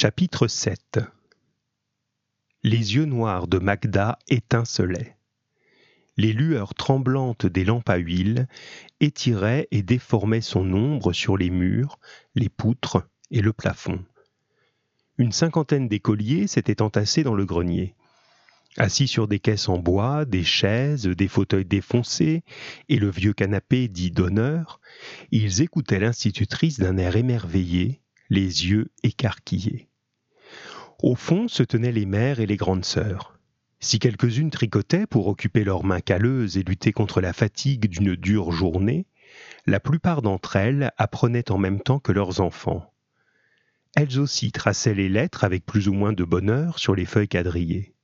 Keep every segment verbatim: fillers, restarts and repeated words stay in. Chapitre sept. Les yeux noirs de Magda étincelaient. Les lueurs tremblantes des lampes à huile étiraient et déformaient son ombre sur les murs, les poutres et le plafond. Une cinquantaine d'écoliers s'étaient entassés dans le grenier, assis sur des caisses en bois, des chaises, des fauteuils défoncés et le vieux canapé dit d'honneur. Ils écoutaient l'institutrice d'un air émerveillé, les yeux écarquillés. Au fond se tenaient les mères et les grandes sœurs. Si quelques-unes tricotaient pour occuper leurs mains calleuses et lutter contre la fatigue d'une dure journée, la plupart d'entre elles apprenaient en même temps que leurs enfants. Elles aussi traçaient les lettres avec plus ou moins de bonheur sur les feuilles quadrillées.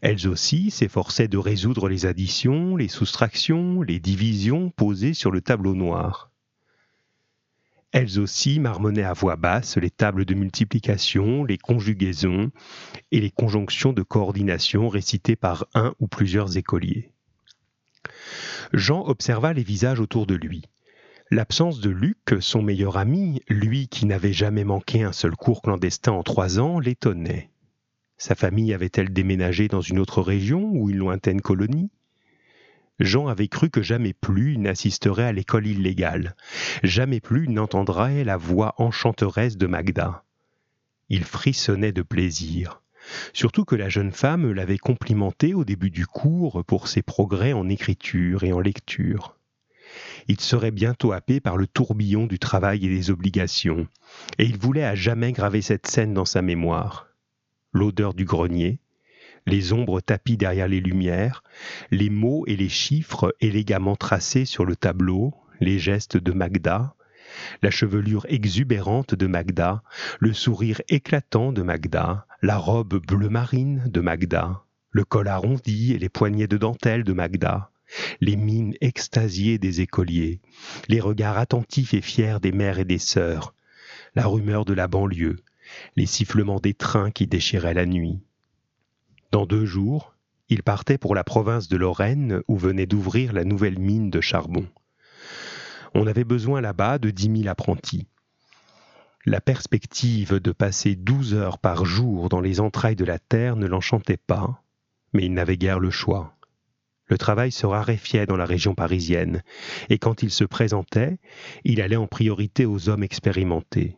Elles aussi s'efforçaient de résoudre les additions, les soustractions, les divisions posées sur le tableau noir. Elles aussi marmonnaient à voix basse les tables de multiplication, les conjugaisons et les conjonctions de coordination récitées par un ou plusieurs écoliers. Jean observa les visages autour de lui. L'absence de Luc, son meilleur ami, lui qui n'avait jamais manqué un seul cours clandestin en trois ans, l'étonnait. Sa famille avait-elle déménagé dans une autre région ou une lointaine colonie ? Jean avait cru que jamais plus il n'assisterait à l'école illégale, jamais plus il n'entendrait la voix enchanteresse de Magda. Il frissonnait de plaisir, surtout que la jeune femme l'avait complimenté au début du cours pour ses progrès en écriture et en lecture. Il serait bientôt happé par le tourbillon du travail et des obligations, et il voulait à jamais graver cette scène dans sa mémoire. L'odeur du grenier, les ombres tapies derrière les lumières, les mots et les chiffres élégamment tracés sur le tableau, les gestes de Magda, la chevelure exubérante de Magda, le sourire éclatant de Magda, la robe bleu marine de Magda, le col arrondi et les poignets de dentelle de Magda, les mines extasiées des écoliers, les regards attentifs et fiers des mères et des sœurs, la rumeur de la banlieue, les sifflements des trains qui déchiraient la nuit. Dans deux jours, il partait pour la province de Lorraine où venait d'ouvrir la nouvelle mine de charbon. On avait besoin là-bas de dix mille apprentis. La perspective de passer douze heures par jour dans les entrailles de la terre ne l'enchantait pas, mais il n'avait guère le choix. Le travail se raréfiait dans la région parisienne, et quand il se présentait, il allait en priorité aux hommes expérimentés.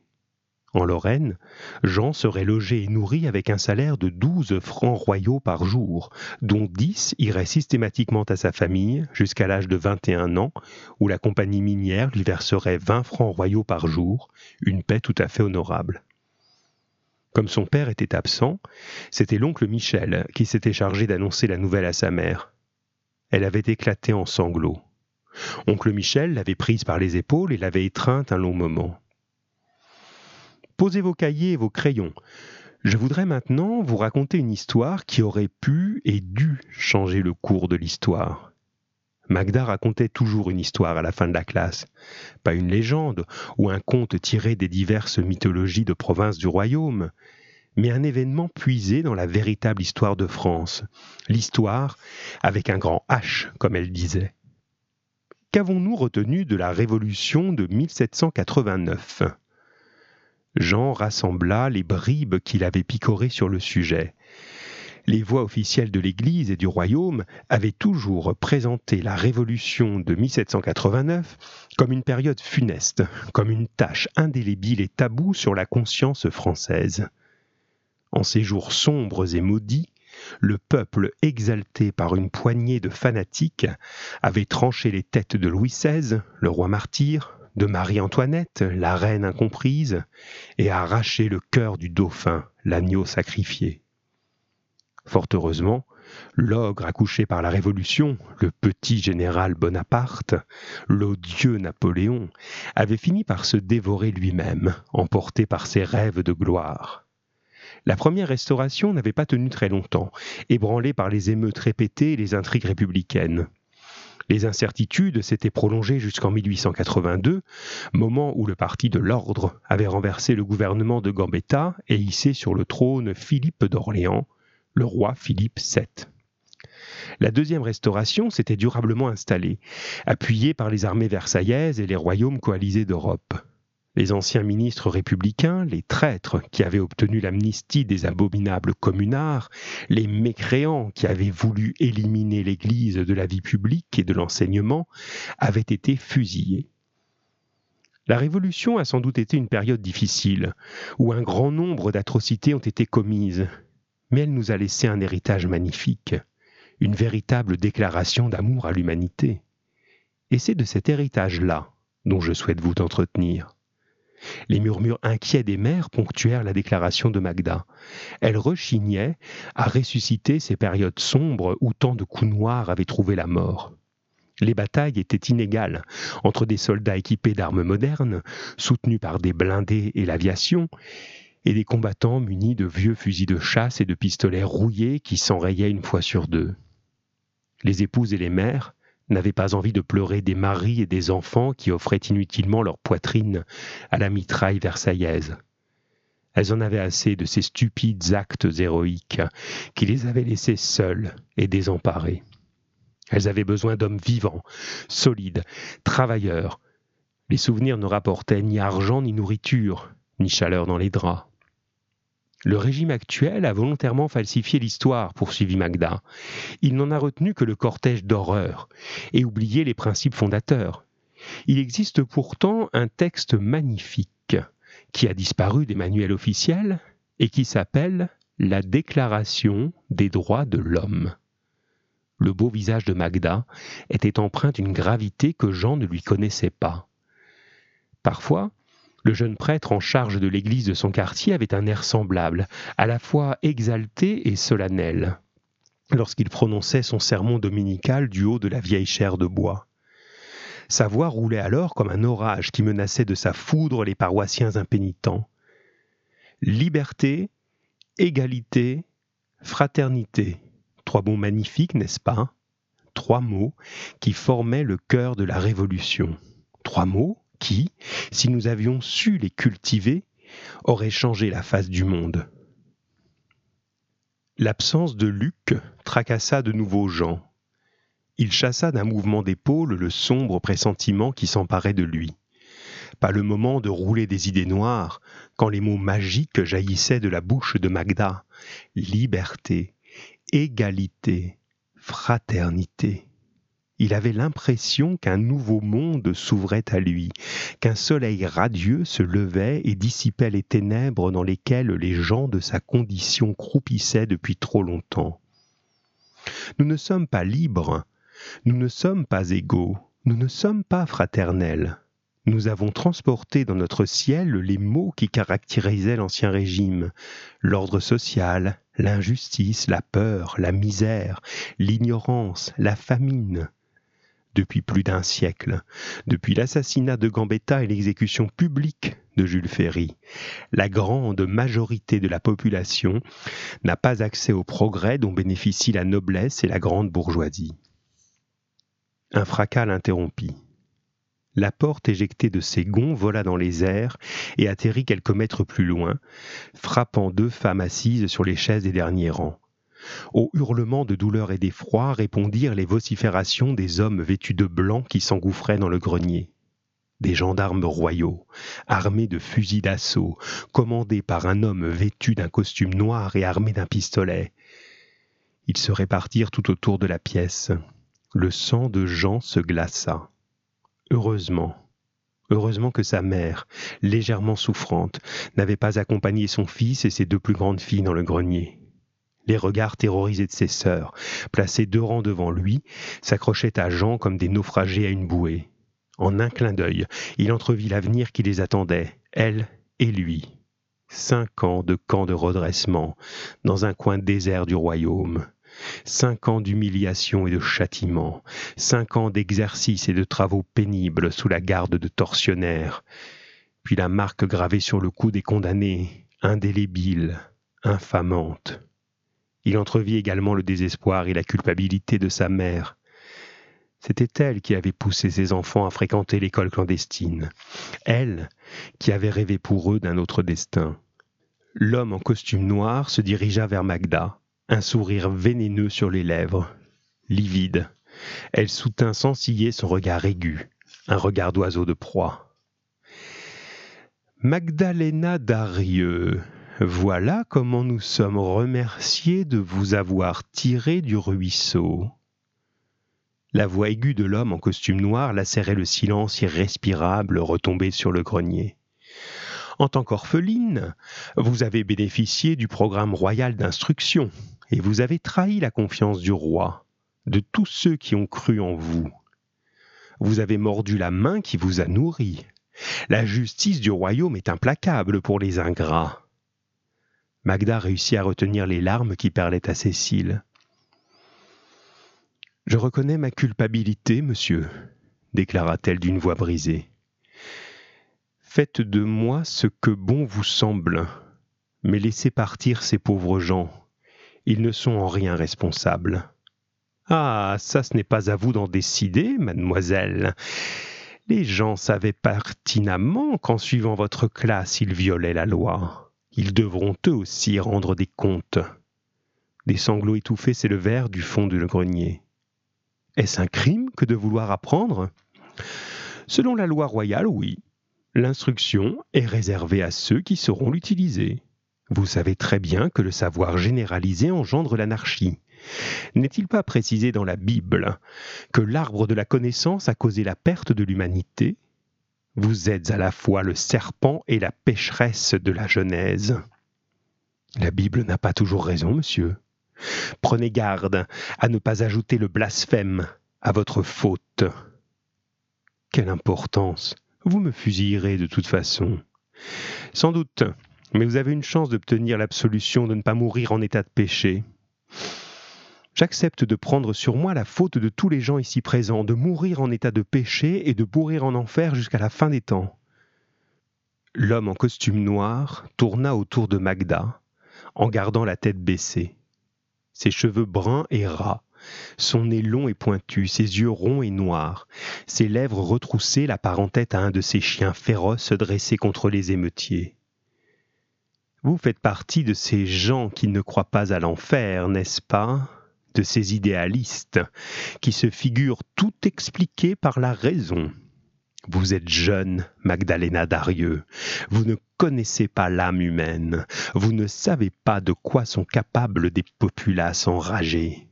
En Lorraine, Jean serait logé et nourri avec un salaire de douze francs royaux par jour, dont dix iraient systématiquement à sa famille jusqu'à l'âge de vingt et un ans, où la compagnie minière lui verserait vingt francs royaux par jour, une paie tout à fait honorable. Comme son père était absent, c'était l'oncle Michel qui s'était chargé d'annoncer la nouvelle à sa mère. Elle avait éclaté en sanglots. Oncle Michel l'avait prise par les épaules et l'avait étreinte un long moment. « Posez vos cahiers et vos crayons. Je voudrais maintenant vous raconter une histoire qui aurait pu et dû changer le cours de l'histoire. » Magda racontait toujours une histoire à la fin de la classe. Pas une légende ou un conte tiré des diverses mythologies de provinces du royaume, mais un événement puisé dans la véritable histoire de France. L'histoire avec un grand H, comme elle disait. Qu'avons-nous retenu de la Révolution de mille sept cent quatre-vingt-neuf ? Jean rassembla les bribes qu'il avait picorées sur le sujet. Les voix officielles de l'Église et du royaume avaient toujours présenté la Révolution de mille sept cent quatre-vingt-neuf comme une période funeste, comme une tache indélébile et taboue sur la conscience française. En ces jours sombres et maudits, le peuple, exalté par une poignée de fanatiques, avait tranché les têtes de Louis seize, le roi martyr, de Marie-Antoinette, la reine incomprise, et a arraché le cœur du dauphin, l'agneau sacrifié. Fort heureusement, l'ogre accouché par la Révolution, le petit général Bonaparte, l'odieux Napoléon, avait fini par se dévorer lui-même, emporté par ses rêves de gloire. La première restauration n'avait pas tenu très longtemps, ébranlée par les émeutes répétées et les intrigues républicaines. Les incertitudes s'étaient prolongées jusqu'en mille huit cent quatre-vingt-deux, moment où le parti de l'ordre avait renversé le gouvernement de Gambetta et hissé sur le trône Philippe d'Orléans, le roi Philippe sept. La deuxième restauration s'était durablement installée, appuyée par les armées versaillaises et les royaumes coalisés d'Europe. Les anciens ministres républicains, les traîtres qui avaient obtenu l'amnistie des abominables communards, les mécréants qui avaient voulu éliminer l'Église de la vie publique et de l'enseignement, avaient été fusillés. La Révolution a sans doute été une période difficile, où un grand nombre d'atrocités ont été commises, mais elle nous a laissé un héritage magnifique, une véritable déclaration d'amour à l'humanité. Et c'est de cet héritage-là dont je souhaite vous entretenir. Les murmures inquiets des mères ponctuèrent la déclaration de Magda. Elle rechignait à ressusciter ces périodes sombres où tant de coups noirs avaient trouvé la mort. Les batailles étaient inégales entre des soldats équipés d'armes modernes, soutenus par des blindés et l'aviation, et des combattants munis de vieux fusils de chasse et de pistolets rouillés qui s'enrayaient une fois sur deux. Les épouses et les mères n'avaient pas envie de pleurer des maris et des enfants qui offraient inutilement leur poitrine à la mitraille versaillaise. Elles en avaient assez de ces stupides actes héroïques qui les avaient laissées seules et désemparées. Elles avaient besoin d'hommes vivants, solides, travailleurs. Les souvenirs ne rapportaient ni argent, ni nourriture, ni chaleur dans les draps. Le régime actuel a volontairement falsifié l'histoire, poursuivit Magda. Il n'en a retenu que le cortège d'horreur et oublié les principes fondateurs. Il existe pourtant un texte magnifique qui a disparu des manuels officiels et qui s'appelle « La Déclaration des droits de l'homme ». Le beau visage de Magda était empreint d'une gravité que Jean ne lui connaissait pas. Parfois, le jeune prêtre en charge de l'église de son quartier avait un air semblable, à la fois exalté et solennel, lorsqu'il prononçait son sermon dominical du haut de la vieille chaire de bois. Sa voix roulait alors comme un orage qui menaçait de sa foudre les paroissiens impénitents. Liberté, égalité, fraternité. Trois mots magnifiques, n'est-ce pas ? Trois mots qui formaient le cœur de la Révolution. Trois mots qui, si nous avions su les cultiver, auraient changé la face du monde. L'absence de Luc tracassa de nouveau Jean. Il chassa d'un mouvement d'épaule le sombre pressentiment qui s'emparait de lui. Pas le moment de rouler des idées noires, quand les mots magiques jaillissaient de la bouche de Magda. Liberté, égalité, fraternité. Il avait l'impression qu'un nouveau monde s'ouvrait à lui, qu'un soleil radieux se levait et dissipait les ténèbres dans lesquelles les gens de sa condition croupissaient depuis trop longtemps. Nous ne sommes pas libres, nous ne sommes pas égaux, nous ne sommes pas fraternels. Nous avons transporté dans notre ciel les mots qui caractérisaient l'Ancien Régime, l'ordre social, l'injustice, la peur, la misère, l'ignorance, la famine. Depuis plus d'un siècle, depuis l'assassinat de Gambetta et l'exécution publique de Jules Ferry, la grande majorité de la population n'a pas accès au progrès dont bénéficient la noblesse et la grande bourgeoisie. Un fracas l'interrompit. La porte éjectée de ses gonds vola dans les airs et atterrit quelques mètres plus loin, frappant deux femmes assises sur les chaises des derniers rangs. Aux hurlements de douleur et d'effroi répondirent les vociférations des hommes vêtus de blanc qui s'engouffraient dans le grenier. Des gendarmes royaux, armés de fusils d'assaut, commandés par un homme vêtu d'un costume noir et armé d'un pistolet. Ils se répartirent tout autour de la pièce. Le sang de Jean se glaça. Heureusement, heureusement que sa mère, légèrement souffrante, n'avait pas accompagné son fils et ses deux plus grandes filles dans le grenier. Les regards terrorisés de ses sœurs, placés deux rangs devant lui, s'accrochaient à Jean comme des naufragés à une bouée. En un clin d'œil, il entrevit l'avenir qui les attendait, elle et lui. Cinq ans de camp de redressement, dans un coin désert du royaume. Cinq ans d'humiliation et de châtiment, cinq ans d'exercice et de travaux pénibles sous la garde de tortionnaires, puis la marque gravée sur le cou des condamnés, indélébile, infamante. Il entrevit également le désespoir et la culpabilité de sa mère. C'était elle qui avait poussé ses enfants à fréquenter l'école clandestine, elle qui avait rêvé pour eux d'un autre destin. L'homme en costume noir se dirigea vers Magda, un sourire vénéneux sur les lèvres. Livide, elle soutint sans ciller son regard aigu, un regard d'oiseau de proie. Magdalena Darieux, voilà comment nous sommes remerciés de vous avoir tiré du ruisseau. » La voix aiguë de l'homme en costume noir lacérait le silence irrespirable retombé sur le grenier. En tant qu'orpheline, vous avez bénéficié du programme royal d'instruction et vous avez trahi la confiance du roi, de tous ceux qui ont cru en vous. Vous avez mordu la main qui vous a nourri. La justice du royaume est implacable pour les ingrats. » Magda réussit à retenir les larmes qui perlaient à ses cils. « Je reconnais ma culpabilité, monsieur, » déclara-t-elle d'une voix brisée. « Faites de moi ce que bon vous semble, mais laissez partir ces pauvres gens. Ils ne sont en rien responsables. » « Ah, ça ce n'est pas à vous d'en décider, mademoiselle. Les gens savaient pertinemment qu'en suivant votre classe, ils violaient la loi. Ils devront eux aussi rendre des comptes. » Des sanglots étouffés s'élevèrent du fond du grenier. « Est-ce un crime que de vouloir apprendre ? » ?»« Selon la loi royale, oui. L'instruction est réservée à ceux qui sauront l'utiliser. Vous savez très bien que le savoir généralisé engendre l'anarchie. N'est-il pas précisé dans la Bible que l'arbre de la connaissance a causé la perte de l'humanité ? Vous êtes à la fois le serpent et la pécheresse de la Genèse. » « La Bible n'a pas toujours raison, monsieur. Prenez garde à ne pas ajouter le blasphème à votre faute. » « Quelle importance ! Vous me fusillerez de toute façon. » « Sans doute, mais vous avez une chance d'obtenir l'absolution de ne pas mourir en état de péché. » J'accepte de prendre sur moi la faute de tous les gens ici présents, de mourir en état de péché et de pourrir en enfer jusqu'à la fin des temps. » L'homme en costume noir tourna autour de Magda, en gardant la tête baissée. Ses cheveux bruns et ras, son nez long et pointu, ses yeux ronds et noirs, ses lèvres retroussées l'apparentaient à un de ces chiens féroces dressés contre les émeutiers. « Vous faites partie de ces gens qui ne croient pas à l'enfer, n'est-ce pas ? De ces idéalistes qui se figurent tout expliqués par la raison. Vous êtes jeune, Magdalena Darieux, vous ne connaissez pas l'âme humaine, vous ne savez pas de quoi sont capables des populaces enragées.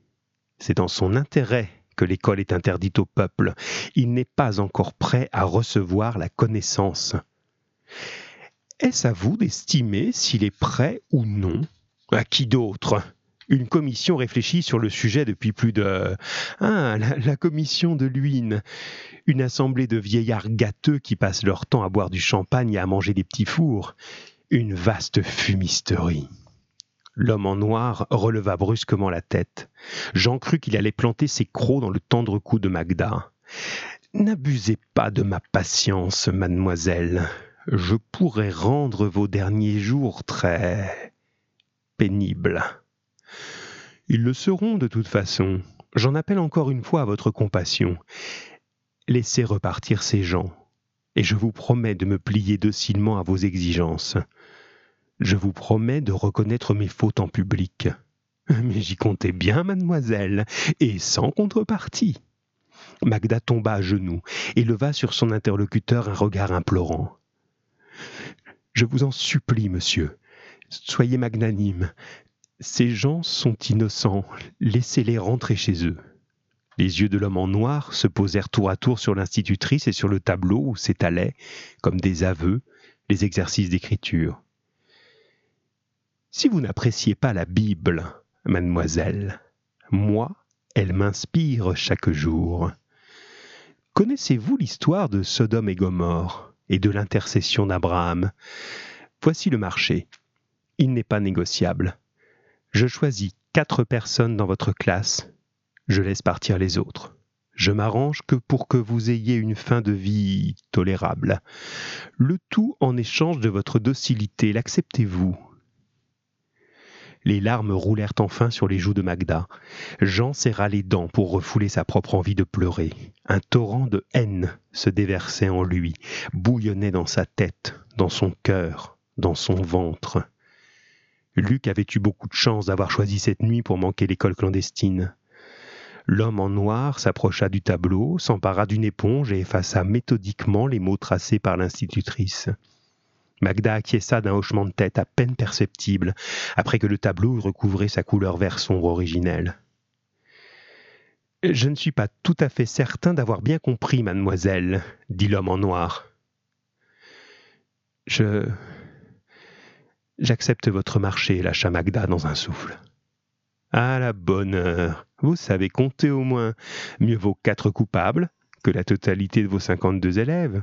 C'est dans son intérêt que l'école est interdite au peuple, il n'est pas encore prêt à recevoir la connaissance. Est-ce à vous d'estimer s'il est prêt ou non ? À qui d'autre ? Une commission réfléchit sur le sujet depuis plus de... Ah, la, la commission de Luynes. Une assemblée de vieillards gâteux qui passent leur temps à boire du champagne et à manger des petits fours. Une vaste fumisterie. » L'homme en noir releva brusquement la tête. Jean crut qu'il allait planter ses crocs dans le tendre cou de Magda. « N'abusez pas de ma patience, mademoiselle. Je pourrais rendre vos derniers jours très... pénibles. » « Ils le seront de toute façon. J'en appelle encore une fois à votre compassion. Laissez repartir ces gens, et je vous promets de me plier docilement à vos exigences. Je vous promets de reconnaître mes fautes en public. Mais j'y comptais bien, mademoiselle, et sans contrepartie. » Magda tomba à genoux et leva sur son interlocuteur un regard implorant. « Je vous en supplie, monsieur, soyez magnanime. Ces gens sont innocents, laissez-les rentrer chez eux. » Les yeux de l'homme en noir se posèrent tour à tour sur l'institutrice et sur le tableau où s'étalaient, comme des aveux, les exercices d'écriture. « Si vous n'appréciez pas la Bible, mademoiselle, moi, elle m'inspire chaque jour. Connaissez-vous l'histoire de Sodome et Gomorrhe et de l'intercession d'Abraham ? Voici le marché. Il n'est pas négociable. Je choisis quatre personnes dans votre classe, je laisse partir les autres. Je m'arrange que pour que vous ayez une fin de vie tolérable. Le tout en échange de votre docilité, l'acceptez-vous ? » Les larmes roulèrent enfin sur les joues de Magda. Jean serra les dents pour refouler sa propre envie de pleurer. Un torrent de haine se déversait en lui, bouillonnait dans sa tête, dans son cœur, dans son ventre. Luc avait eu beaucoup de chance d'avoir choisi cette nuit pour manquer l'école clandestine. L'homme en noir s'approcha du tableau, s'empara d'une éponge et effaça méthodiquement les mots tracés par l'institutrice. Magda acquiesça d'un hochement de tête à peine perceptible, après que le tableau eut recouvré sa couleur vert sombre originelle. « Je ne suis pas tout à fait certain d'avoir bien compris, mademoiselle, » dit l'homme en noir. « Je... j'accepte votre marché, » lâcha Magda dans un souffle. « Ah, la bonne heure ! Vous savez compter au moins. Mieux vaut quatre coupables que la totalité de vos cinquante-deux élèves. »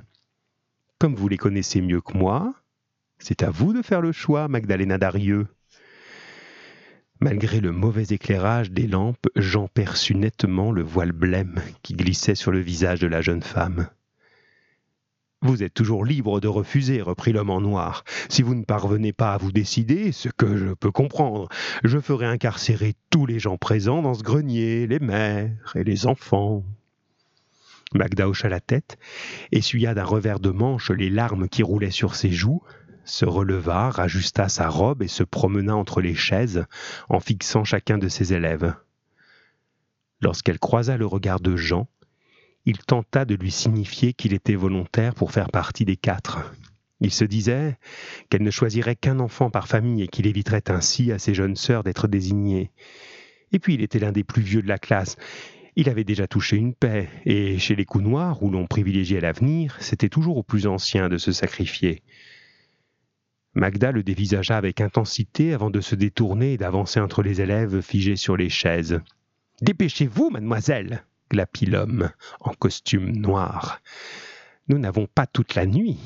Comme vous les connaissez mieux que moi, c'est à vous de faire le choix, Magdalena Darieux. Malgré le mauvais éclairage des lampes, Jean perçut nettement le voile blême qui glissait sur le visage de la jeune femme. « Vous êtes toujours libre de refuser, » reprit l'homme en noir. « Si vous ne parvenez pas à vous décider, ce que je peux comprendre, je ferai incarcérer tous les gens présents dans ce grenier, les mères et les enfants. » Magda hocha la tête, essuya d'un revers de manche les larmes qui roulaient sur ses joues, se releva, rajusta sa robe et se promena entre les chaises en fixant chacun de ses élèves. Lorsqu'elle croisa le regard de Jean, il tenta de lui signifier qu'il était volontaire pour faire partie des quatre. Il se disait qu'elle ne choisirait qu'un enfant par famille et qu'il éviterait ainsi à ses jeunes sœurs d'être désignées. Et puis il était l'un des plus vieux de la classe. Il avait déjà touché une paix, et chez les coups noirs, où l'on privilégiait l'avenir, c'était toujours au plus ancien de se sacrifier. Magda le dévisagea avec intensité avant de se détourner et d'avancer entre les élèves figés sur les chaises. « Dépêchez-vous, mademoiselle !» glapit l'homme, en costume noir. « Nous n'avons pas toute la nuit !»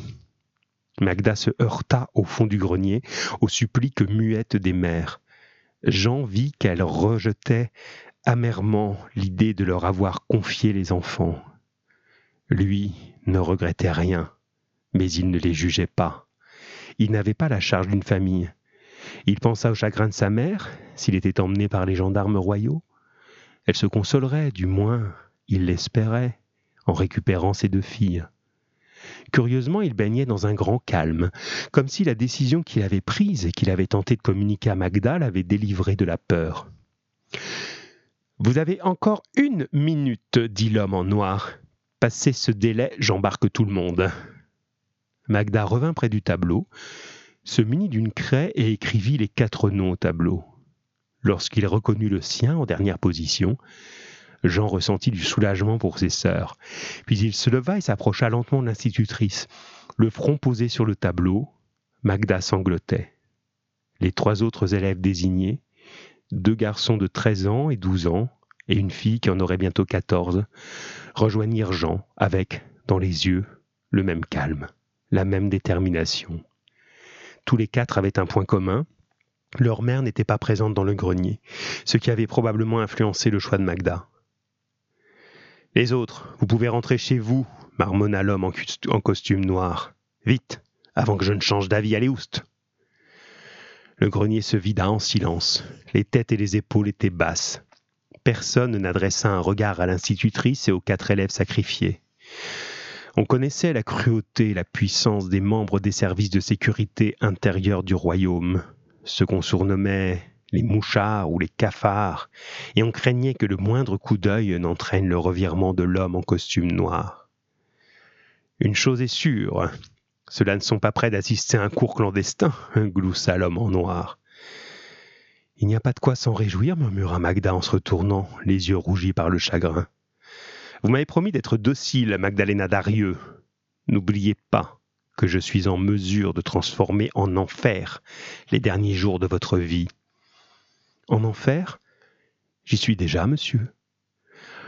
Magda se heurta au fond du grenier, au supplique muette des mères. Jean vit qu'elle rejetait amèrement l'idée de leur avoir confié les enfants. Lui ne regrettait rien, mais il ne les jugeait pas. Il n'avait pas la charge d'une famille. Il pensa au chagrin de sa mère, s'il était emmené par les gendarmes royaux. Elle se consolerait, du moins, il l'espérait, en récupérant ses deux filles. Curieusement, il baignait dans un grand calme, comme si la décision qu'il avait prise et qu'il avait tenté de communiquer à Magda l'avait délivré de la peur. « Vous avez encore une minute, » dit l'homme en noir. « Passez ce délai, j'embarque tout le monde. » Magda revint près du tableau, se munit d'une craie et écrivit les quatre noms au tableau. Lorsqu'il reconnut le sien en dernière position, Jean ressentit du soulagement pour ses sœurs. Puis il se leva et s'approcha lentement de l'institutrice. Le front posé sur le tableau, Magda sanglotait. Les trois autres élèves désignés, deux garçons de treize ans et douze ans, et une fille qui en aurait bientôt quatorze, rejoignirent Jean avec, dans les yeux, le même calme, la même détermination. Tous les quatre avaient un point commun, leur mère n'était pas présente dans le grenier, ce qui avait probablement influencé le choix de Magda. « Les autres, vous pouvez rentrer chez vous », marmonna l'homme en, cu- en costume noir. « Vite, avant que je ne change d'avis, allez oust !» Le grenier se vida en silence. Les têtes et les épaules étaient basses. Personne n'adressa un regard à l'institutrice et aux quatre élèves sacrifiés. On connaissait la cruauté et la puissance des membres des services de sécurité intérieure du royaume, ceux qu'on surnommait les mouchards ou les cafards, et on craignait que le moindre coup d'œil n'entraîne le revirement de l'homme en costume noir. Une chose est sûre, « Ceux-là ne sont pas prêts d'assister à un cours clandestin, » gloussa l'homme en noir. « Il n'y a pas de quoi s'en réjouir, » murmura Magda en se retournant, les yeux rougis par le chagrin. « Vous m'avez promis d'être docile, Magdalena Darieux. N'oubliez pas que je suis en mesure de transformer en enfer les derniers jours de votre vie. »« En enfer ? J'y suis déjà, monsieur. »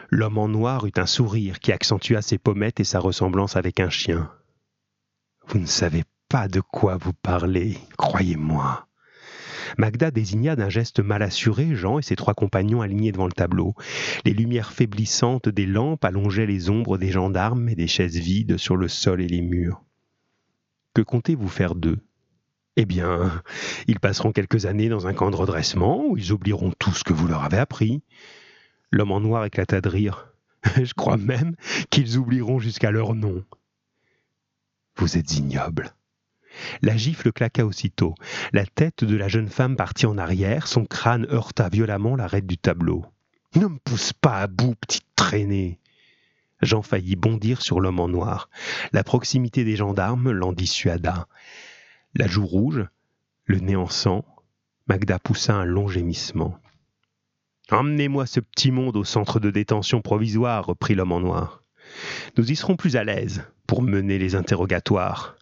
L'homme en noir eut un sourire qui accentua ses pommettes et sa ressemblance avec un chien. « Vous ne savez pas de quoi vous parlez, croyez-moi. » Magda désigna d'un geste mal assuré Jean et ses trois compagnons alignés devant le tableau. Les lumières faiblissantes des lampes allongeaient les ombres des gendarmes et des chaises vides sur le sol et les murs. « Que comptez-vous faire d'eux ? » ?»« Eh bien, ils passeront quelques années dans un camp de redressement où ils oublieront tout ce que vous leur avez appris. » L'homme en noir éclata de rire. « Je crois même qu'ils oublieront jusqu'à leur nom. » « Vous êtes ignoble. » La gifle claqua aussitôt. La tête de la jeune femme partit en arrière, son crâne heurta violemment l'arête du tableau. « Ne me pousse pas à bout, petite traînée !» Jean faillit bondir sur l'homme en noir. La proximité des gendarmes l'en dissuada. la joue rouge, le nez en sang, Magda poussa un long gémissement. « Emmenez-moi ce petit monde au centre de détention provisoire, reprit l'homme en noir. Nous y serons plus à l'aise pour mener les interrogatoires.